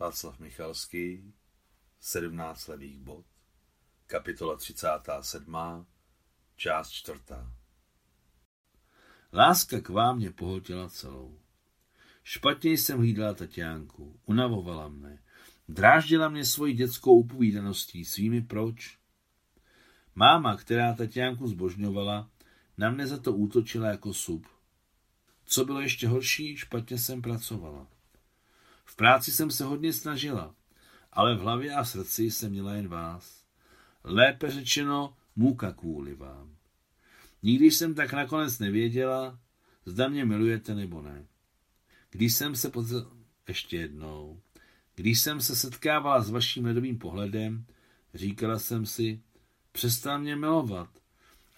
Václav Michalský, 17 levých bod, kapitola 37, část 4. Láska k vám mě pohltila celou. Špatně jsem hlídala Taťánku, unavovala mne, dráždila mě svojí dětskou upovídaností, svými proč. Máma, která Taťánku zbožňovala, na mne za to útočila jako sub. Co bylo ještě horší, špatně jsem pracovala. V práci jsem se hodně snažila, ale v hlavě a srdci jsem měla jen vás. Lépe řečeno, můka kvůli vám. Nikdy jsem tak nakonec nevěděla, zda mě milujete nebo ne. Když jsem se setkávala s vaším ledovým pohledem, říkala jsem si, přestal mě milovat.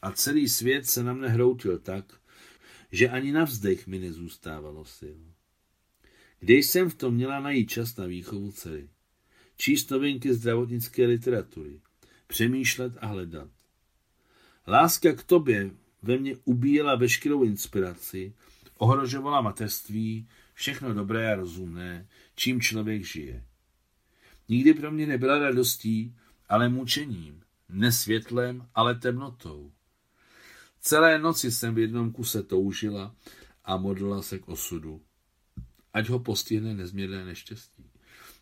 A celý svět se na mne hroutil tak, že ani na vzdech mi nezůstávalo sil. Kde jsem v tom měla najít čas na výchovu dcery? Číst novinky zdravotnické literatury, přemýšlet a hledat. Láska k tobě ve mně ubíjela veškerou inspiraci, ohrožovala mateřství, všechno dobré a rozumné, čím člověk žije. Nikdy pro mě nebyla radostí, ale mučením, ne světlem, ale temnotou. Celé noci jsem v jednom kuse toužila a modlila se k osudu, ať ho postihne nezměrné neštěstí.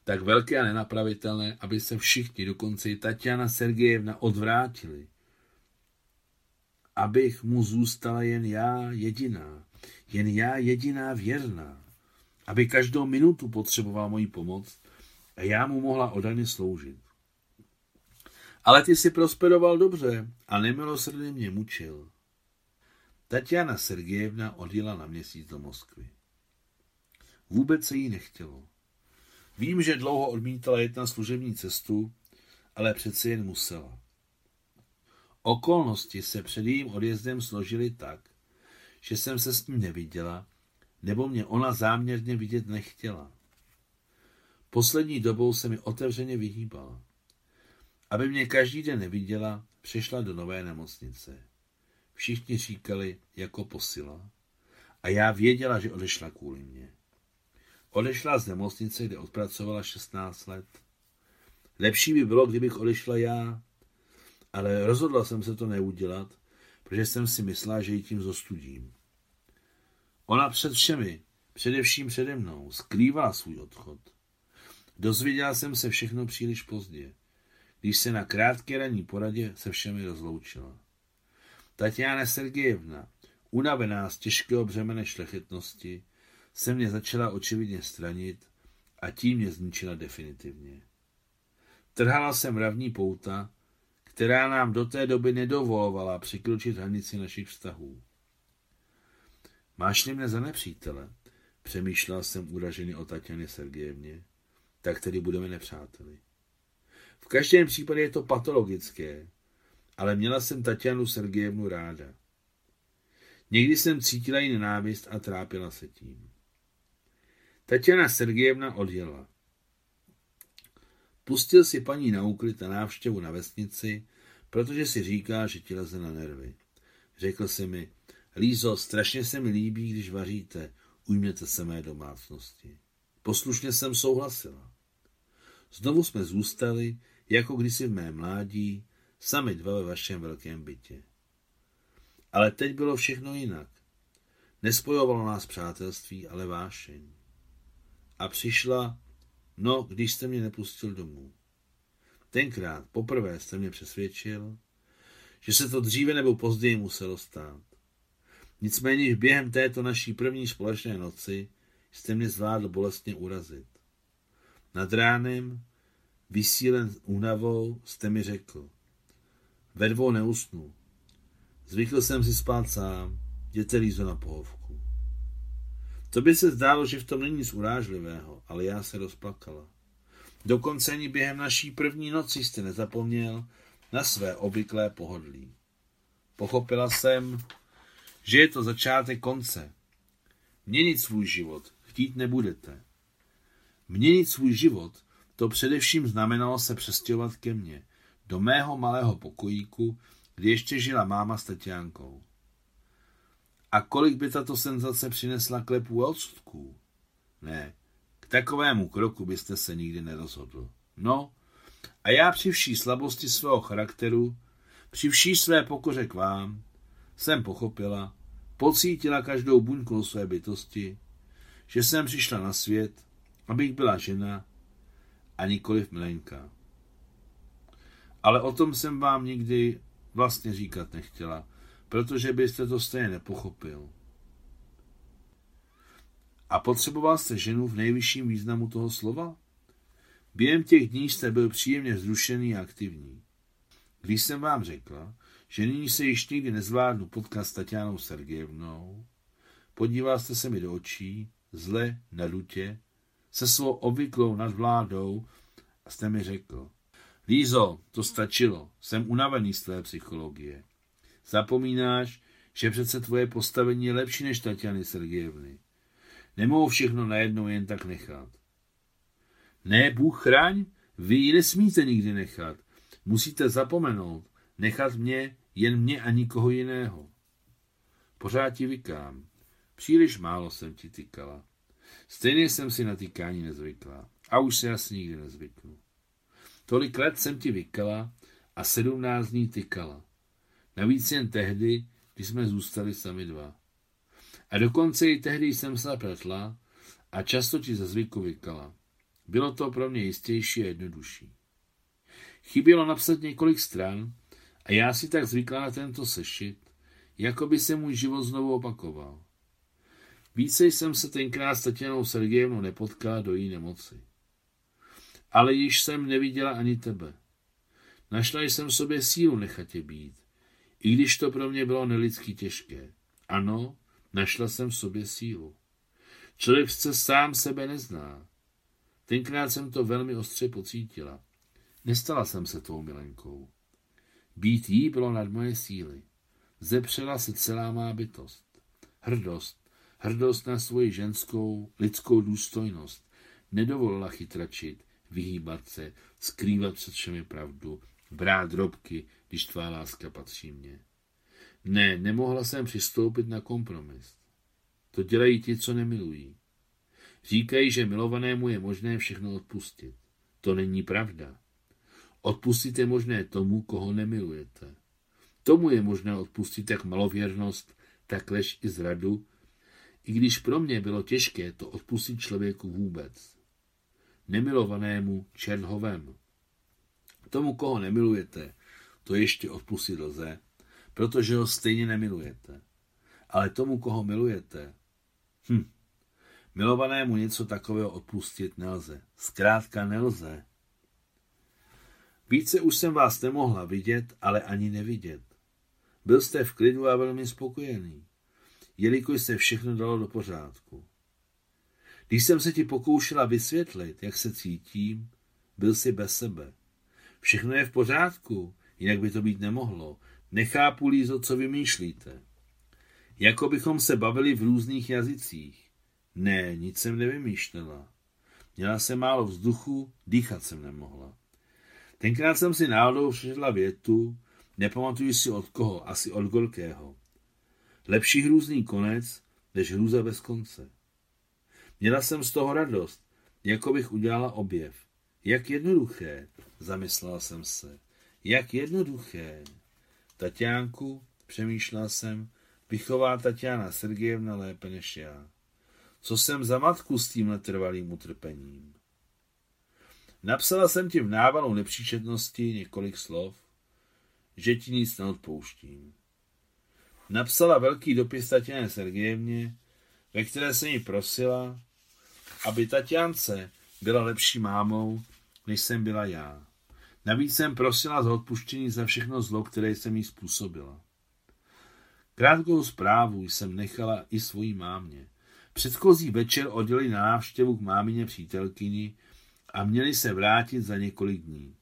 Tak velké a nenapravitelné, aby se všichni, dokonce i Taťána Sergejevna, odvrátili. Abych mu zůstala jen já jediná věrná. Aby každou minutu potřeboval moji pomoc a já mu mohla oddaně sloužit. Ale ty si prosperoval dobře a nemilosrdně mě mučil. Taťána Sergejevna odjela na měsíc do Moskvy. Vůbec se jí nechtělo. Vím, že dlouho odmítala jet na služební cestu, ale přeci jen musela. Okolnosti se před jejím odjezdem složily tak, že jsem se s ním neviděla, nebo mě ona záměrně vidět nechtěla. Poslední dobou se mi otevřeně vyhýbala. Aby mě každý den neviděla, přešla do nové nemocnice. Všichni říkali jako posila a já věděla, že odešla kvůli mě. Odešla z nemocnice, kde odpracovala 16 let. Lepší by bylo, kdybych odešla já, ale rozhodla jsem se to neudělat, protože jsem si myslela, že ji tím zostudím. Ona před všemi, především přede mnou, skrývala svůj odchod. Dozvěděla jsem se všechno příliš pozdě, když se na krátké ranní poradě se všemi rozloučila. Taťána Sergejevna, unavená z těžkého břemene šlechetnosti, se mě začala očividně stranit a tím mě zničila definitivně. Trhala jsem mravní pouta, která nám do té doby nedovolovala překročit hranici našich vztahů. Máš-li mne za nepřítele, přemýšlel jsem uražený o Taťáně Sergejevně, tak tedy budeme nepřáteli. V každém případě je to patologické, ale měla jsem Taťánu Sergejevnu ráda. Někdy jsem cítila její nenávist a trápila se tím. Taťána Sergejevna odjela. Pustil si paní na úklid na návštěvu na vesnici, protože si říká, že ti leze na nervy. Řekl si mi, Lízo, strašně se mi líbí, když vaříte, ujměte se mé domácnosti. Poslušně jsem souhlasila. Znovu jsme zůstali, jako kdysi v mé mládí, sami dva ve vašem velkém bytě. Ale teď bylo všechno jinak. Nespojovalo nás přátelství, ale vášeň. A přišla, když jste mě nepustil domů. Tenkrát poprvé jste mě přesvědčil, že se to dříve nebo později muselo stát. Nicméně během této naší první společné noci jste mě zvládl bolestně urazit. Nad ránem, vysílen únavou, jste mi řekl, ve dvou neusnu. Zvykl jsem si spát sám, jděte Lízo na pohovku. To by se zdálo, že v tom není nic urážlivého, ale já se rozplakala. Dokonce ani během naší první noci jste nezapomněl na své obvyklé pohodlí. Pochopila jsem, že je to začátek konce. Měnit svůj život chtít nebudete. Měnit svůj život, to především znamenalo se přestěhovat ke mně, do mého malého pokojíku, kdy ještě žila máma s Taťánkou. A kolik by tato senzace přinesla klepů a odsudků? Ne, K takovému kroku byste se nikdy nerozhodl. No, a já při vší slabosti svého charakteru, při vší své pokoře k vám, jsem pochopila, pocítila každou buňkou své bytosti, že jsem přišla na svět, abych byla žena a nikoliv milenka. Ale o tom jsem vám nikdy vlastně říkat nechtěla, protože byste to stejně nepochopil. A potřeboval jste ženu v nejvyšším významu toho slova? Během těch dní jste byl příjemně vzrušený a aktivní. Když jsem vám řekla, že nyní se již nikdy nezvládnu potkat s Taťánou Sergejevnou, podíval jste se mi do očí, zle, nadutě, se svou obvyklou nadvládou a jste mi řekl: Lízo, to stačilo, jsem unavený z tvé psychologie. Zapomínáš, že přece tvoje postavení je lepší než Taťány Sergejevny. Nemohu všechno najednou jen tak nechat. Ne, Bůh chraň, vy ji nesmíte nikdy nechat. Musíte zapomenout, nechat mě, jen mě a nikoho jiného. Pořád ti vykám, příliš málo jsem ti tykala. Stejně jsem si na tykání nezvyklá a už se asi nikdy nezvyknu. Tolik let jsem ti vykala a 17 dní tykala. Navíc jen tehdy, když jsme zůstali sami dva. A dokonce i tehdy jsem se zapletla a často ti ze zvyku vykala. Bylo to pro mě jistější a jednodušší. Chybělo napsat několik stran a já si tak zvykla na tento sešit, jako by se můj život znovu opakoval. Více jsem se tenkrát s Taťánou Sergejevnou nepotkala do její nemoci. Ale již jsem neviděla ani tebe. Našla jsem v sobě sílu nechat tě být, i když to pro mě bylo nelidsky těžké. Ano, našla jsem v sobě sílu. Člověk se sám sebe nezná. Tenkrát jsem to velmi ostře pocítila. Nestala jsem se tou milenkou. Být jí bylo nad moje síly. Zepřela se celá má bytost. Hrdost na svoji ženskou, lidskou důstojnost. Nedovolila chytračit, vyhýbat se, skrývat před všemi pravdu, brát drobky, když tvá láska patří mně. Ne, nemohla jsem přistoupit na kompromis. To dělají ti, co nemilují. Říkají, že milovanému je možné všechno odpustit. To není pravda. Odpustit je možné tomu, koho nemilujete. Tomu je možné odpustit jak malověrnost, tak lež i zradu, i když pro mě bylo těžké to odpustit člověku vůbec. Nemilovanému černhovem. Tomu, koho nemilujete, to ještě odpustit lze, protože ho stejně nemilujete. Ale tomu, koho milujete, milovanému něco takového odpustit nelze. Zkrátka nelze. Více už jsem vás nemohla vidět, ale ani nevidět. Byl jste v klidu a velmi spokojený, jelikož se všechno dalo do pořádku. Když jsem se ti pokoušela vysvětlit, jak se cítím, byl jsi bez sebe. Všechno je v pořádku, jinak by to být nemohlo. Nechápu, Lízo, co vymýšlíte. Jako bychom se bavili v různých jazycích. Ne, nic jsem nevymýšlela. Měla jsem málo vzduchu, dýchat jsem nemohla. Tenkrát jsem si náhodou přečetla větu, nepamatuji si od koho, asi od Gorkého. Lepší hrůzný konec, než hrůza bez konce. Měla jsem z toho radost, jako bych udělala objev. Jak jednoduché, zamyslela jsem se. Jak jednoduché. Taťánku, přemýšlela jsem, vychová Taťána Sergejevna lépe než já. Co jsem za matku s tímhle trvalým utrpením. Napsala jsem ti v návalu nepříčetnosti několik slov, že ti nic neodpouštím. Napsala velký dopis Taťáně Sergejevně, ve které jsem ji prosila, aby Taťánce byla lepší mámou, než jsem byla já. Navíc jsem prosila za odpuštění za všechno zlo, které jsem jí způsobila. Krátkou zprávu jsem nechala i svojí mámě. Předchozí večer odjeli na návštěvu k mámině přítelkyni a měli se vrátit za několik dní.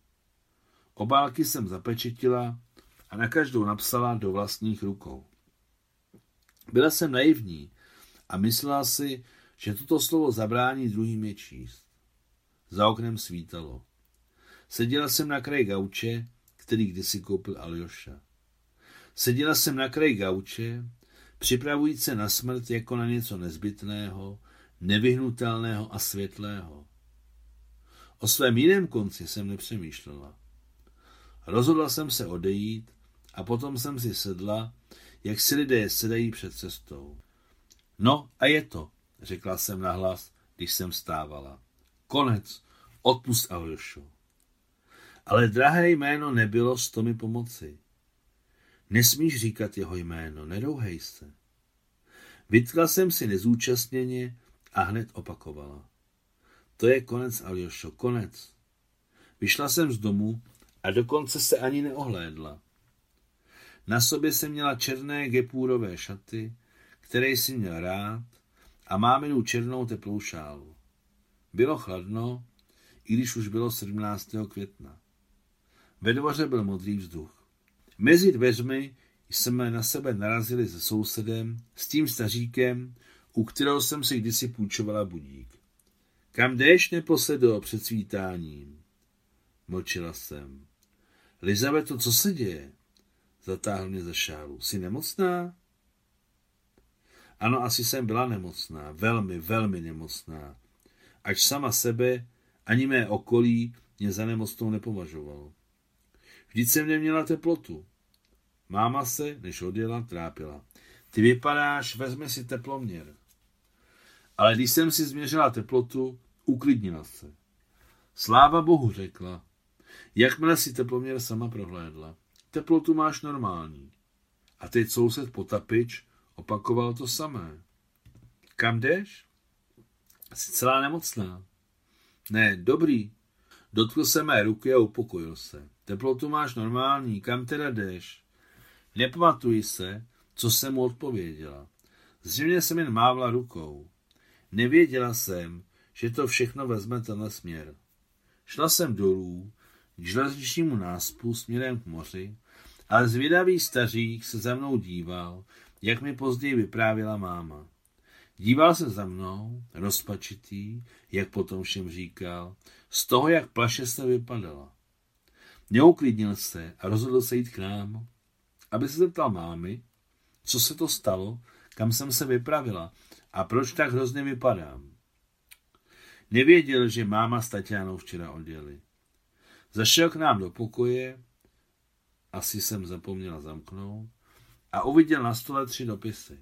Obálky jsem zapečetila a na každou napsala do vlastních rukou. Byla jsem naivní a myslela si, že toto slovo zabrání druhým je číst. Za oknem svítalo. Seděla jsem na kraji gauče, který kdysi koupil Aljoša. Seděla jsem na kraji gauče, připravujíc se na smrt jako na něco nezbytného, nevyhnutelného a světlého. O svém jiném konci jsem nepřemýšlela. Rozhodla jsem se odejít a potom jsem si sedla, jak si lidé sedají před cestou. No a je to, řekla jsem nahlas, když jsem vstávala. Konec, odpust Aljošu. Ale drahé jméno nebylo s to mi pomoci. Nesmíš říkat jeho jméno, nedouhej se. Vytkla jsem si nezúčastněně a hned opakovala. To je konec, Aljošo, konec. Vyšla jsem z domu a dokonce se ani neohlédla. Na sobě jsem měla černé gepúrové šaty, které jsem měl rád, a máminu černou teplou šálu. Bylo chladno, i když už bylo 17. května. Ve dvoře byl modrý vzduch. Mezi dveřmi jsme na sebe narazili se sousedem, s tím staříkem, u kterého jsem si kdysi půjčovala budík. Kam jdeš, neposledo, před svítáním? Mlčela jsem. Lizabeto, co se děje? Zatáhl mě za šálu. Jsi nemocná? Ano, asi jsem byla nemocná. Velmi, velmi nemocná. Ač sama sebe, ani mé okolí mě za nemocnou nepovažovalo. Vždyť jsem neměla teplotu. Máma se, než odjela, trápila. Ty vypadáš, vezmi si teploměr. Ale když jsem si změřila teplotu, uklidnila se. Sláva Bohu, řekla. Jakmile si teploměr sama prohlédla. Teplotu máš normální. A teď soused Potapič opakoval to samé. Kam jdeš? Jsi celá nemocná. Ne, dobrý. Dotkl se mé ruky a upokojil se. Teplotu máš normální, kam teda jdeš? Nepamatuji se, co jsem mu odpověděla. Zřejmě jsem jen mávla rukou. Nevěděla jsem, že to všechno vezme tenhle směr. Šla jsem dolů k železničnímu náspu směrem k moři, ale zvědavý stařík se za mnou díval, jak mi později vyprávěla máma. Díval se za mnou, rozpačitý, jak potom všem říkal, z toho, jak plaše se vypadala. Neuklidnil se a rozhodl se jít k nám, aby se zeptal mámy, co se to stalo, kam jsem se vypravila a proč tak hrozně vypadám. Nevěděl, že máma s Taťánou včera odjeli. Zašel k nám do pokoje, asi jsem zapomněla zamknout, a uviděl na stole 3 dopisy.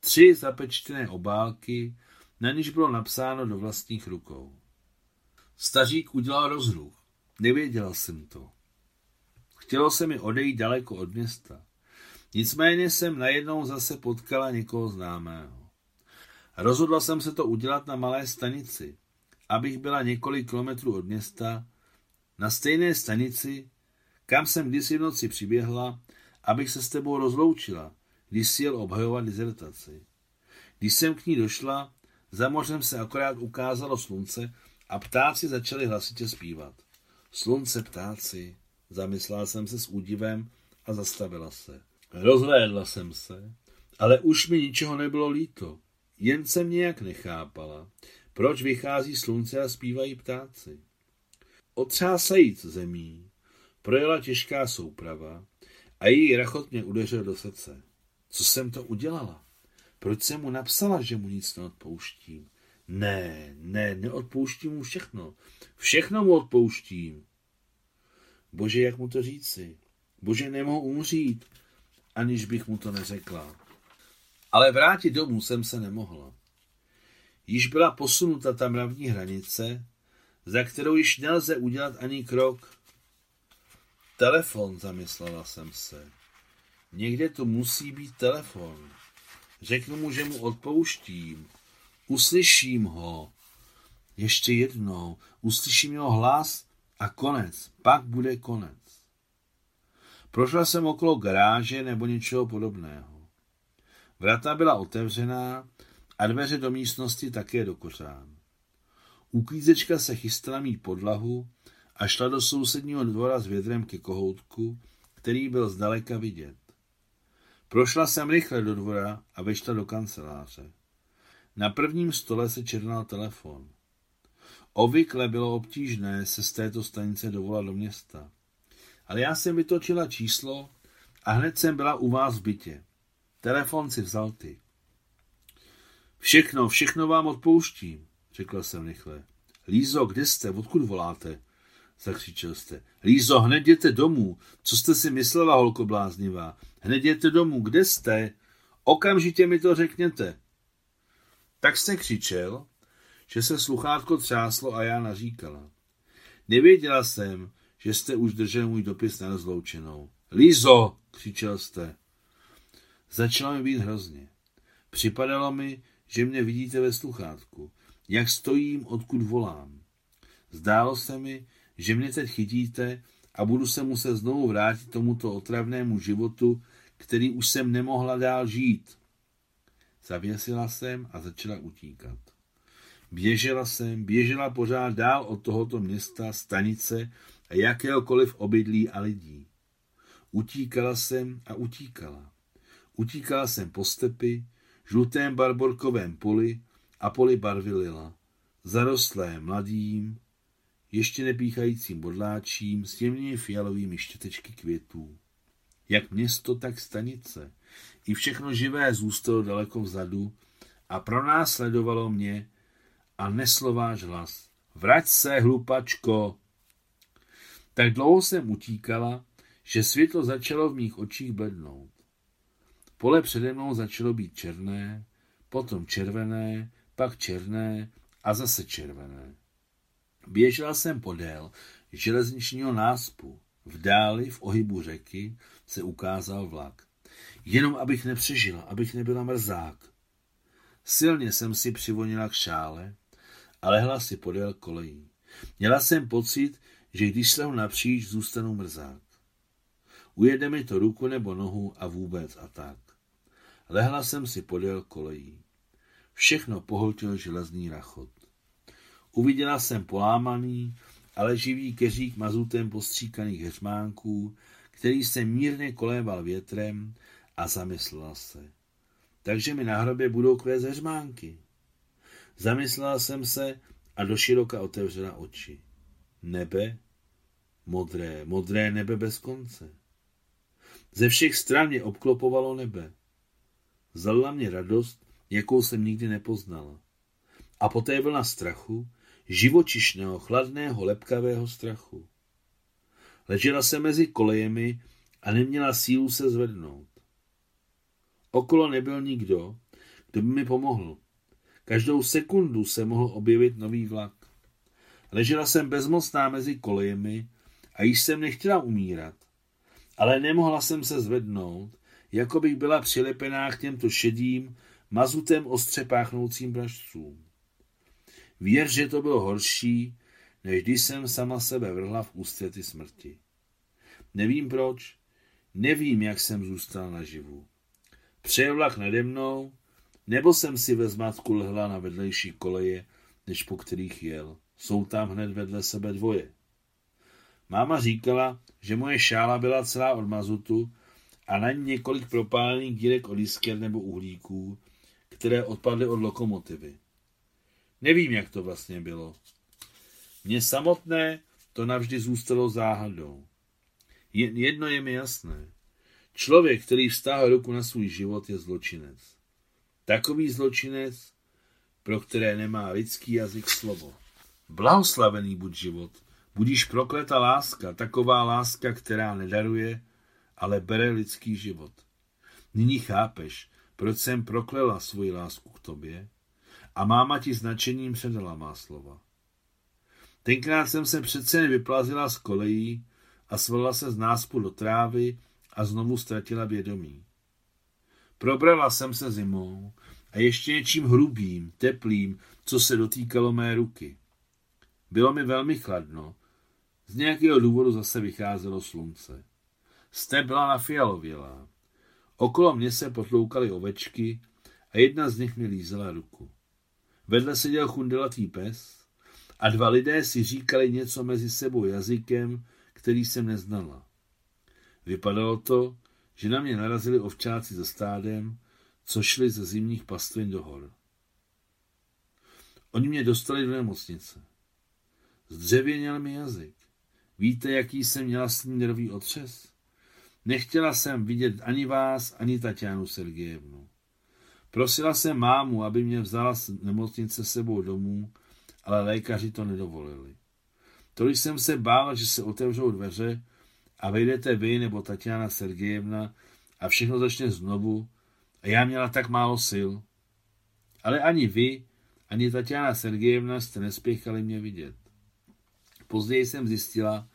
3 zapečtěné obálky, na níž bylo napsáno do vlastních rukou. Stařík udělal rozruch. Nevěděla jsem to. Chtělo se mi odejít daleko od města. Nicméně jsem najednou zase potkala někoho známého. Rozhodla jsem se to udělat na malé stanici, abych byla několik kilometrů od města, na stejné stanici, kam jsem kdysi v noci přiběhla, abych se s tebou rozloučila, když si jel obhajovat dizertaci. Když jsem k ní došla, za mořem se akorát ukázalo slunce a ptáci začali hlasitě zpívat. Slunce, ptáci, zamyslela jsem se s údivem a zastavila se. Rozhlédla jsem se, ale už mi ničeho nebylo líto. Jen jsem nějak nechápala, proč vychází slunce a zpívají ptáci. Otřásajíc zemí projela těžká souprava a její rachot mě udeřil do srdce. Co jsem to udělala? Proč jsem mu napsala, že mu nic neodpouštím? Ne, neodpouštím mu všechno. Všechno mu odpouštím. Bože, jak mu to říci? Bože, nemohu umřít, aniž bych mu to neřekla. Ale vrátit domů jsem se nemohla. Již byla posunuta ta mravní hranice, za kterou již nelze udělat ani krok. Telefon, zamyslela jsem se. Někde tu musí být telefon. Řeknu mu, že mu odpouštím. Uslyším ho. Ještě jednou. Uslyším jeho hlas a konec. Pak bude konec. Prošla jsem okolo garáže nebo něčeho podobného. Vrata byla otevřená a dveře do místnosti také do kořán. Uklízečka se chystala mít podlahu a šla do sousedního dvora s vědrem ke kohoutku, který byl zdaleka vidět. Prošla jsem rychle do dvora a vešla do kanceláře. Na prvním stole se černal telefon. Obvykle bylo obtížné se z této stanice dovolat do města. Ale já jsem vytočila číslo a hned jsem byla u vás v bytě. Telefon si vzal ty. Všechno vám odpouštím, řekla jsem rychle. Lízo, kde jste, odkud voláte? Zakřičel jste. Lízo, hned jděte domů, co jste si myslela, holko bláznivá? Hned jděte domů, kde jste? Okamžitě mi to řekněte. Tak jste křičel, že se sluchátko třáslo a já naříkala. Nevěděla jsem, že jste už držel můj dopis na rozloučenou. Lízo, křičel jste. Začalo mi být hrozně. Připadalo mi, že mě vidíte ve sluchátku, jak stojím, odkud volám. Zdálo se mi, že mě teď chytíte a budu se muset znovu vrátit tomuto otravnému životu, který už jsem nemohla dál žít. Zavěsila jsem a začala utíkat. Běžela pořád dál od tohoto města, stanice a jakéhokoliv obydlí a lidí. Utíkala jsem. Utíkala jsem po stepy, žlutém barborkovém poli a poli barvy lila, zarostlé mladým, ještě nepíchajícím bodláčím s jemnými fialovými štětečky květů. Jak město, tak stanice. I všechno živé zůstalo daleko vzadu a pronásledovalo mě a neslo váš hlas. Vrať se, hlupačko! Tak dlouho jsem utíkala, že světlo začalo v mých očích blednout. Pole přede mnou začalo být černé, potom červené, pak černé a zase červené. Běžela jsem podél železničního náspu. V dáli, v ohybu řeky, se ukázal vlak. Jenom abych nepřežila, abych nebyla mrzák. Silně jsem si přivonila k šále a lehla si podél kolejí. Měla jsem pocit, že když slehu napříč, zůstanu mrzák. Ujede mi to ruku nebo nohu a vůbec a tak. Lehla jsem si podél kolejí. Všechno pohltil železný rachot. Uviděla jsem polámaný, ale živý keřík mazutem postříkaných heřmánků, který se mírně kolébal větrem a zamyslela se. Takže mi na hrobě budou kvést heřmánky. Zamyslela jsem se a doširoka otevřela oči. Nebe, modré nebe bez konce. Ze všech stran mě obklopovalo nebe. Zalila mě radost, jakou jsem nikdy nepoznala. A poté vlna strachu, živočišného, chladného, lepkavého strachu. Ležela se mezi kolejemi a neměla sílu se zvednout. Okolo nebyl nikdo, kdo by mi pomohl. Každou sekundu se mohl objevit nový vlak. Ležela jsem bezmocná mezi kolejemi a již jsem nechtěla umírat, ale nemohla jsem se zvednout, jako bych byla přilepená k těmto šedým, mazutem ostře páchnoucím pražcům. Věř, že to bylo horší, než když jsem sama sebe vrhla v ústřety smrti. Nevím proč, nevím, jak jsem zůstal naživu. Přejel vlak nade mnou, nebo jsem si ve zmatku lehla na vedlejší koleje, než po kterých jel. Jsou tam hned vedle sebe dvoje. Máma říkala, že moje šála byla celá od mazutu a na ní několik propálených dírek od jisker nebo uhlíků, které odpadly od lokomotivy. Nevím, jak to vlastně bylo. Mně samotné to navždy zůstalo záhadou. Jedno je mi jasné. Člověk, který vztáhl ruku na svůj život, je zločinec. Takový zločinec, pro které nemá lidský jazyk slovo. Blahoslavený buď život, budíž prokleta láska, taková láska, která nedaruje, ale bere lidský život. Nyní chápeš, proč jsem proklela svoji lásku k tobě? A máma ti značením předala má slova. Tenkrát jsem se přece jen vyplazila z kolejí a svolila se z náspu do trávy a znovu ztratila vědomí. Probrala jsem se zimou a ještě něčím hrubým, teplým, co se dotýkalo mé ruky. Bylo mi velmi chladno, z nějakého důvodu zase vycházelo slunce. Step byla nafialovělá. Okolo mě se potloukaly ovečky a jedna z nich mi lízela ruku. Vedle seděl chundelatý pes a dva lidé si říkali něco mezi sebou jazykem, který jsem neznala. Vypadalo to, že na mě narazili ovčáci za stádem, co šli ze zimních pastvin do hor. Oni mě dostali do nemocnice. Zdřevěněl mi jazyk. Víte, jaký jsem měla s ním nervový otřes? Nechtěla jsem vidět ani vás, ani Taťánu Sergejevnu. Prosila jsem mámu, aby mě vzala z nemocnice sebou domů, ale lékaři to nedovolili. Tolik jsem se bál, že se otevřou dveře a vejdete vy nebo Taťána Sergejevna a všechno začne znovu a já měla tak málo sil. Ale ani vy, ani Taťána Sergejevna jste nespěchali mě vidět. Později jsem zjistila,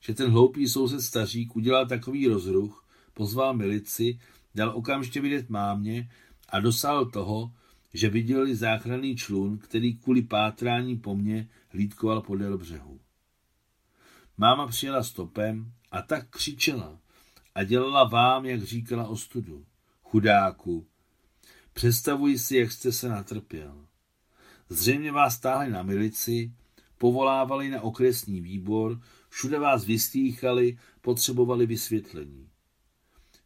že ten hloupý soused stařík udělal takový rozruch, pozval milici, dal okamžitě vidět mámě a dosáhl toho, že viděli záchranný člun, který kvůli pátrání po mně hlídkoval podél břehu. Máma přijela stopem a tak křičela a dělala vám, jak říkala, ostudu. Chudáku, představuji si, jak jste se natrpěl. Zřejmě vás táhli na milici, povolávali na okresní výbor, všude vás vystýchali, potřebovali vysvětlení.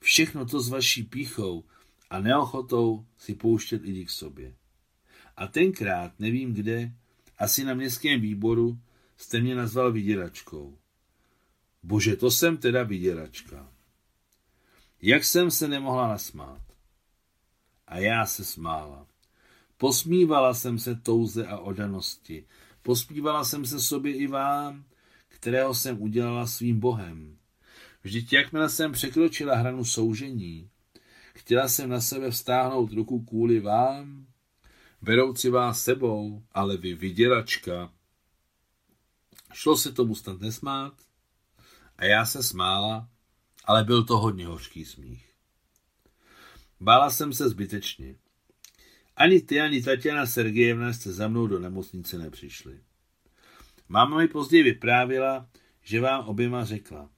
Všechno to s vaší pýchou a neochotou si pouštět lidi k sobě. A tenkrát, nevím kde, asi na městském výboru, jste mě nazval vyděračkou. Bože, to jsem teda vyděračka. Jak jsem se nemohla nasmát. A já se smála. Posmívala jsem se touze a odanosti. Posmívala jsem se sobě i vám, kterého jsem udělala svým bohem. Vždyť jakmile jsem překročila hranu soužení, chtěla jsem na sebe vztáhnout ruku kvůli vám, berouci vás sebou, ale vy vyděračka. Šlo se tomu snad nesmát a já se smála, ale byl to hodně hořký smích. Bála jsem se zbytečně. Ani ty, ani Taťána Sergejevna jste za mnou do nemocnice nepřišli. Máma mi později vyprávěla, že vám oběma řekla,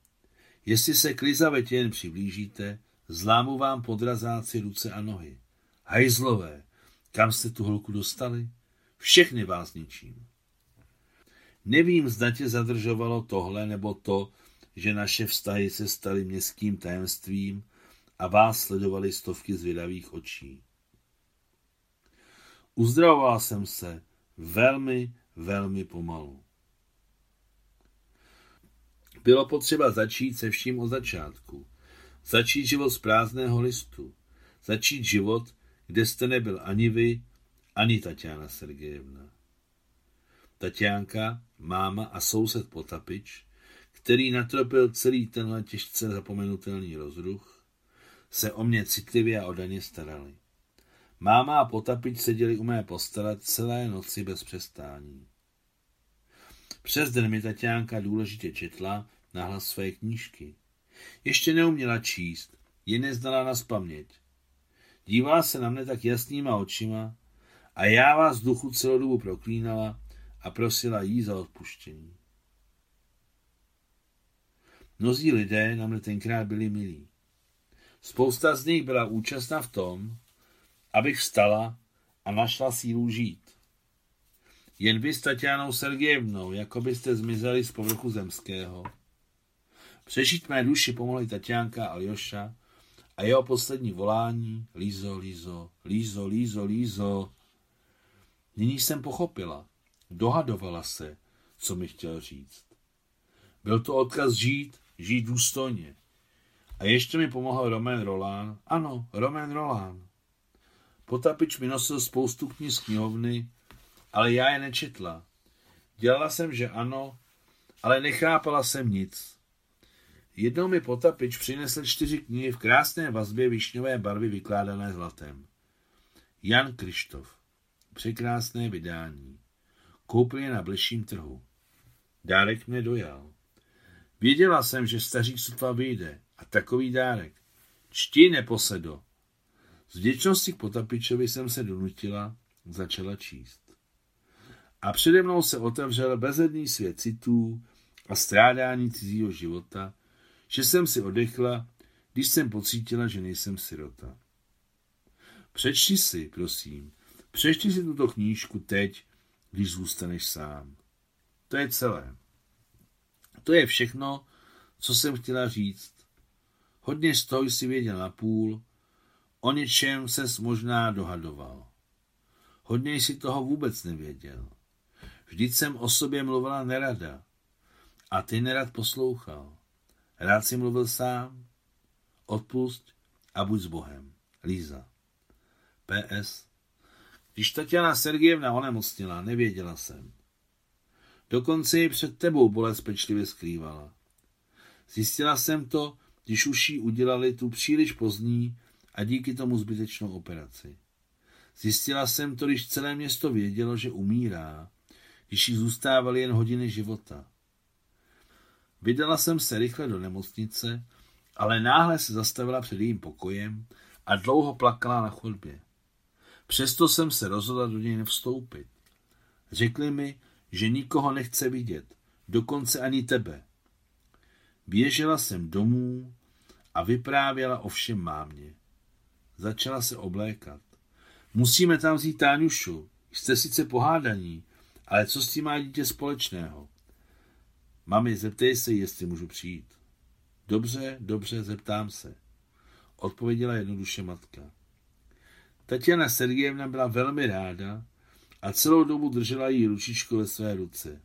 jestli se klizavě jen přiblížíte, zlámu vám podrazáci ruce a nohy. Hajzlové, kam jste tu holku dostali? Všechny vás ničím. Nevím, zda tě zadržovalo tohle nebo to, že naše vztahy se staly městským tajemstvím a vás sledovaly stovky zvědavých očí. Uzdravoval jsem se velmi, velmi pomalu. Bylo potřeba začít se vším od začátku. Začít život z prázdného listu. Začít život, kde jste nebyl ani vy, ani Taťána Sergejevna. Taťánka, máma a soused Potapič, který natropil celý tenhle těžce zapomenutelný rozruch, se o mě citlivě a odaně starali. Máma a Potapič seděli u mé postele celé noci bez přestání. Přes den mi Taťánka důležitě četla nahlas své knížky. Ještě neuměla číst, je neznala nazpaměť. Dívala se na mne tak jasnýma očima a já vás v duchu celou dobu proklínala a prosila jí za odpuštění. Mnozí lidé na mne tenkrát byli milí. Spousta z nich byla účastna v tom, abych vstala a našla sílu žít. Jen vy s Taťánou Sergejevnou, jako byste zmizeli z povrchu zemského. Přežít mé duši pomohly Taťánka a Aljoša a jeho poslední volání Lízo, Lízo, Lízo, Lízo, Lízo. Nyní jsem pochopila, dohadovala se, co mi chtěl říct. Byl to odkaz žít důstojně. A ještě mi pomohl Romain Rolland. Ano, Romain Rolland. Potapič mi nosil spoustu knih z knihovny, ale já je nečetla. Dělala jsem, že ano, ale nechápala jsem nic. Jednou mi Potapič přinesl 4 knihy v krásné vazbě višňové barvy vykládané zlatem. Jan Krištof. Překrásné vydání. Koupil je na bližším trhu. Dárek mě dojal. Věděla jsem, že stařík sotva vyjde a takový dárek. Čti, neposedo. Z vděčnosti k Potapičovi jsem se donutila, začala číst. A přede mnou se otevřel bezedný svět citů a strádání cizího života, že jsem si odechla, když jsem pocítila, že nejsem sirota. Přečti si, prosím, tuto knížku teď, když zůstaneš sám. To je celé. To je všechno, co jsem chtěla říct. Hodně z toho jsi věděl napůl, o něčem ses možná dohadoval. Hodně jsi toho vůbec nevěděl. Vždyť jsem o sobě mluvila nerada. A ty nerad poslouchal. Rád si mluvil sám. Odpusť a buď s Bohem. Líza. PS. Když Taťána Sergejevna onemocněla, nevěděla jsem. Dokonce ji před tebou bolest pečlivě skrývala. Zjistila jsem to, když už jí udělali tu příliš pozdní a díky tomu zbytečnou operaci. Zjistila jsem to, když celé město vědělo, že umírá, když jí zůstávaly jen hodiny života. Vydala jsem se rychle do nemocnice, ale náhle se zastavila před jejím pokojem a dlouho plakala na chodbě. Přesto jsem se rozhodla do něj nevstoupit. Řekli mi, že nikoho nechce vidět, dokonce ani tebe. Běžela jsem domů a vyprávěla o všem mámě. Začala se oblékat. Musíme tam vzít Táňušu, jste sice pohádaní, ale co s tím má dítě společného? Mami, zeptej se, jestli můžu přijít. Dobře, zeptám se, odpověděla jednoduše matka. Taťána Sergejevna byla velmi ráda a celou dobu držela jí ručičku ve své ruce.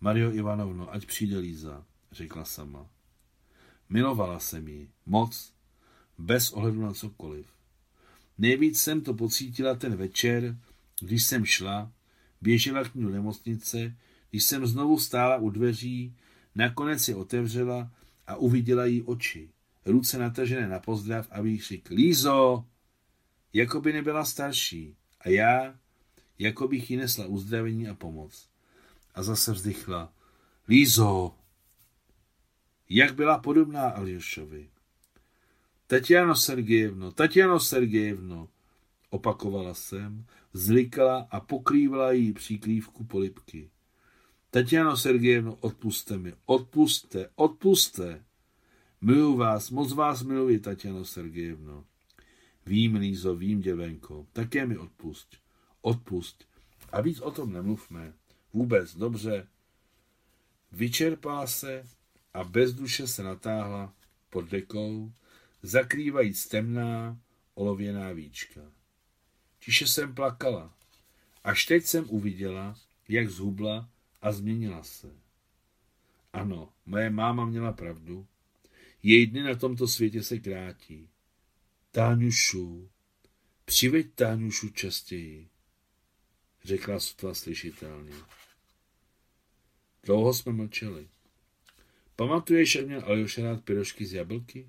Mario Ivanovno, ať přijde Líza, řekla sama. Milovala jsem ji, moc, bez ohledu na cokoliv. Nejvíc jsem to pocítila ten večer, když jsem šla, běžela k ní do nemocnice, když jsem znovu stála u dveří, nakonec je otevřela a uviděla jí oči, ruce natažené na pozdrav a výkřik Lízo, jako by nebyla starší, a já, jako bych jí nesla uzdravení a pomoc. A zase vzdychla Lízo, jak byla podobná Aljošovi. Taťáno Sergejevno, opakovala jsem, zlikala a pokrývala jí příkrývku polibky. Taťáno Sergejevno, odpusťte mi, odpusťte. Miluju vás, moc vás miluji, Taťáno Sergejevno. Vím, Lízo, vím, děvenko, také mi odpusť. A víc o tom nemluvme, vůbec, dobře. Vyčerpala se a bez duše se natáhla pod dekou, zakrývajíc temná, olověná víčka. Tiše jsem plakala. Až teď jsem uviděla, jak zhubla a změnila se. Ano, moje máma měla pravdu. Její dny na tomto světě se krátí. Táňušu, přiveď Táňušu častěji, řekla sotva slyšitelně. Dlouho jsme mlčeli. Pamatuješ, jak měl Aljoša rád pyrošky z jablky?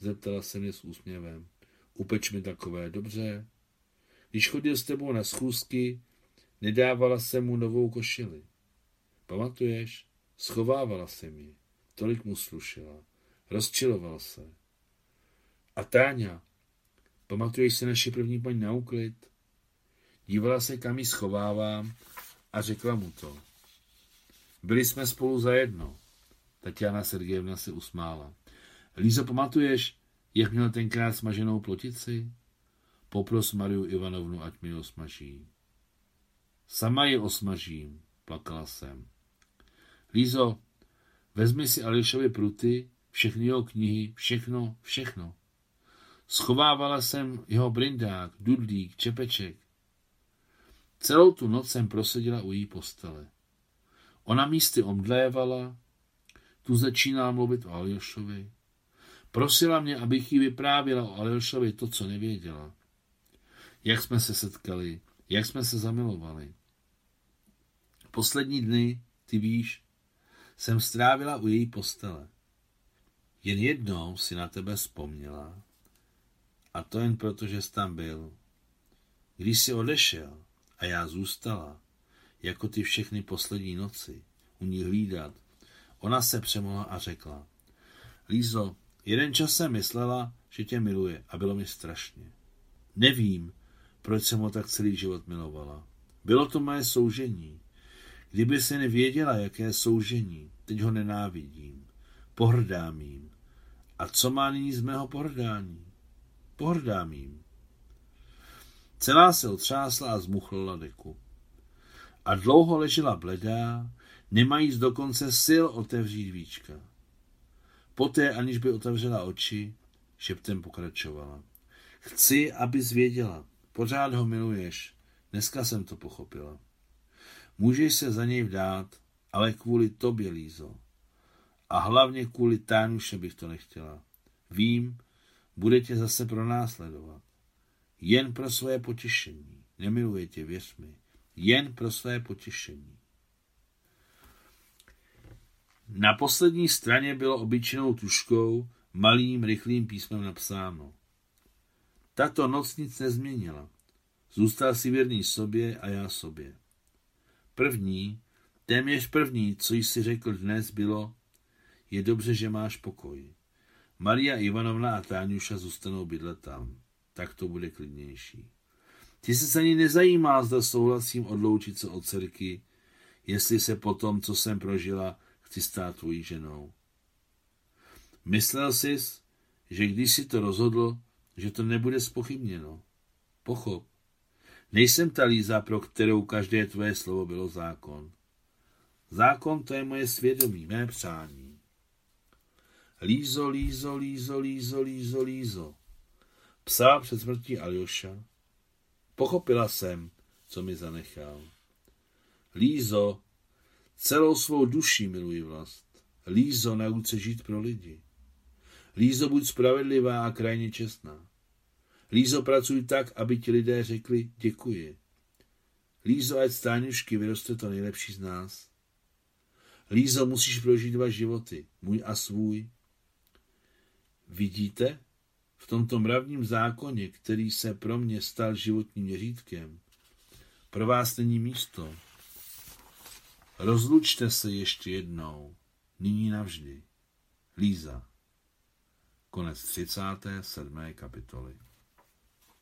Zeptala se mě s úsměvem. Upeč mi takové, dobře. Když chodil s tebou na schůzky, nedávala se mu novou košili. Pamatuješ? Schovávala se mi. Tolik mu slušela. Rozčiloval se. A Táňa, pamatuješ si naši první paní na úklid? Dívala se, kam ji schovávám a řekla mu to. Byli jsme spolu zajedno. Taťána Sergejevna se usmála. Lízo, pamatuješ, jak měl tenkrát smaženou plotici? Popros Mariu Ivanovnu, ať mi ji osmaží. Sama ji osmažím, plakala jsem. Lízo, vezmi si Aljošovy pruty, všechny jeho knihy, všechno. Schovávala jsem jeho brindák, dudlík, čepeček. Celou tu noc jsem proseděla u její postele. Ona místy omdlévala, tu začínala mluvit o Aljošovi. Prosila mě, abych jí vyprávěla o Aljošovi to, co nevěděla. Jak jsme se setkali, jak jsme se zamilovali. Poslední dny, ty víš, jsem strávila u její postele. Jen jednou si na tebe vzpomněla. A to jen proto, že jsi tam byl. Když jsi odešel a já zůstala, jako ty všechny poslední noci, u ní hlídat, ona se přemohla a řekla. Lízo, jeden čas jsem myslela, že tě miluje a bylo mi strašně. Nevím, proč jsem ho tak celý život milovala. Bylo to moje soužení. Kdyby se nevěděla, jaké je soužení, teď ho nenávidím. Pohrdám jím. A co má nyní z mého pohrdání? Pohrdám jím. Celá se otřásla a zmuchlila deku. A dlouho ležela bledá, nemajíc dokonce sil otevřít víčka. Poté, aniž by otevřela oči, šeptem pokračovala. Chci, abys věděla. Pořád ho miluješ. Dneska jsem to pochopila. Můžeš se za něj vdát, ale kvůli tobě, Lízo. A hlavně kvůli Táňuše bych to nechtěla. Vím, bude tě zase pronásledovat. Jen pro své potěšení. Nemiluje tě, věř mi. Jen pro své potěšení. Na poslední straně bylo obyčejnou tuškou malým, rychlým písmem napsáno. Tato noc nic nezměnila. Zůstal si věrný sobě a já sobě. Téměř první, co jsi řekl dnes, bylo, je dobře, že máš pokoj. Maria Ivanovna a Táňuša zůstanou bydlet tam. Tak to bude klidnější. Ty se ani nezajímá, zda souhlasím odloučit se od dcerky, jestli se po tom, co jsem prožila, chci stát tvojí ženou. Myslel jsi, že když si to rozhodl, že to nebude zpochybněno. Pochop. Nejsem ta Líza, pro kterou každé tvoje slovo bylo zákon. Zákon to je moje svědomí, mé přání. Lízo. Psal před smrtí Aljoša. Pochopila jsem, co mi zanechal. Lízo, celou svou duší miluji vlast. Lízo, nauč se žít pro lidi. Lízo, buď spravedlivá a krajně čestná. Lízo, pracuj tak, aby ti lidé řekli děkuji. Lízo, ať z Táňušky vyroste to nejlepší z nás. Lízo, musíš prožít 2 životy, můj a svůj. Vidíte? V tomto mravním zákoně, který se pro mě stal životním měřítkem, pro vás není místo. Rozlučte se ještě jednou, nyní navždy. Líza. Konec 37. kapitoly.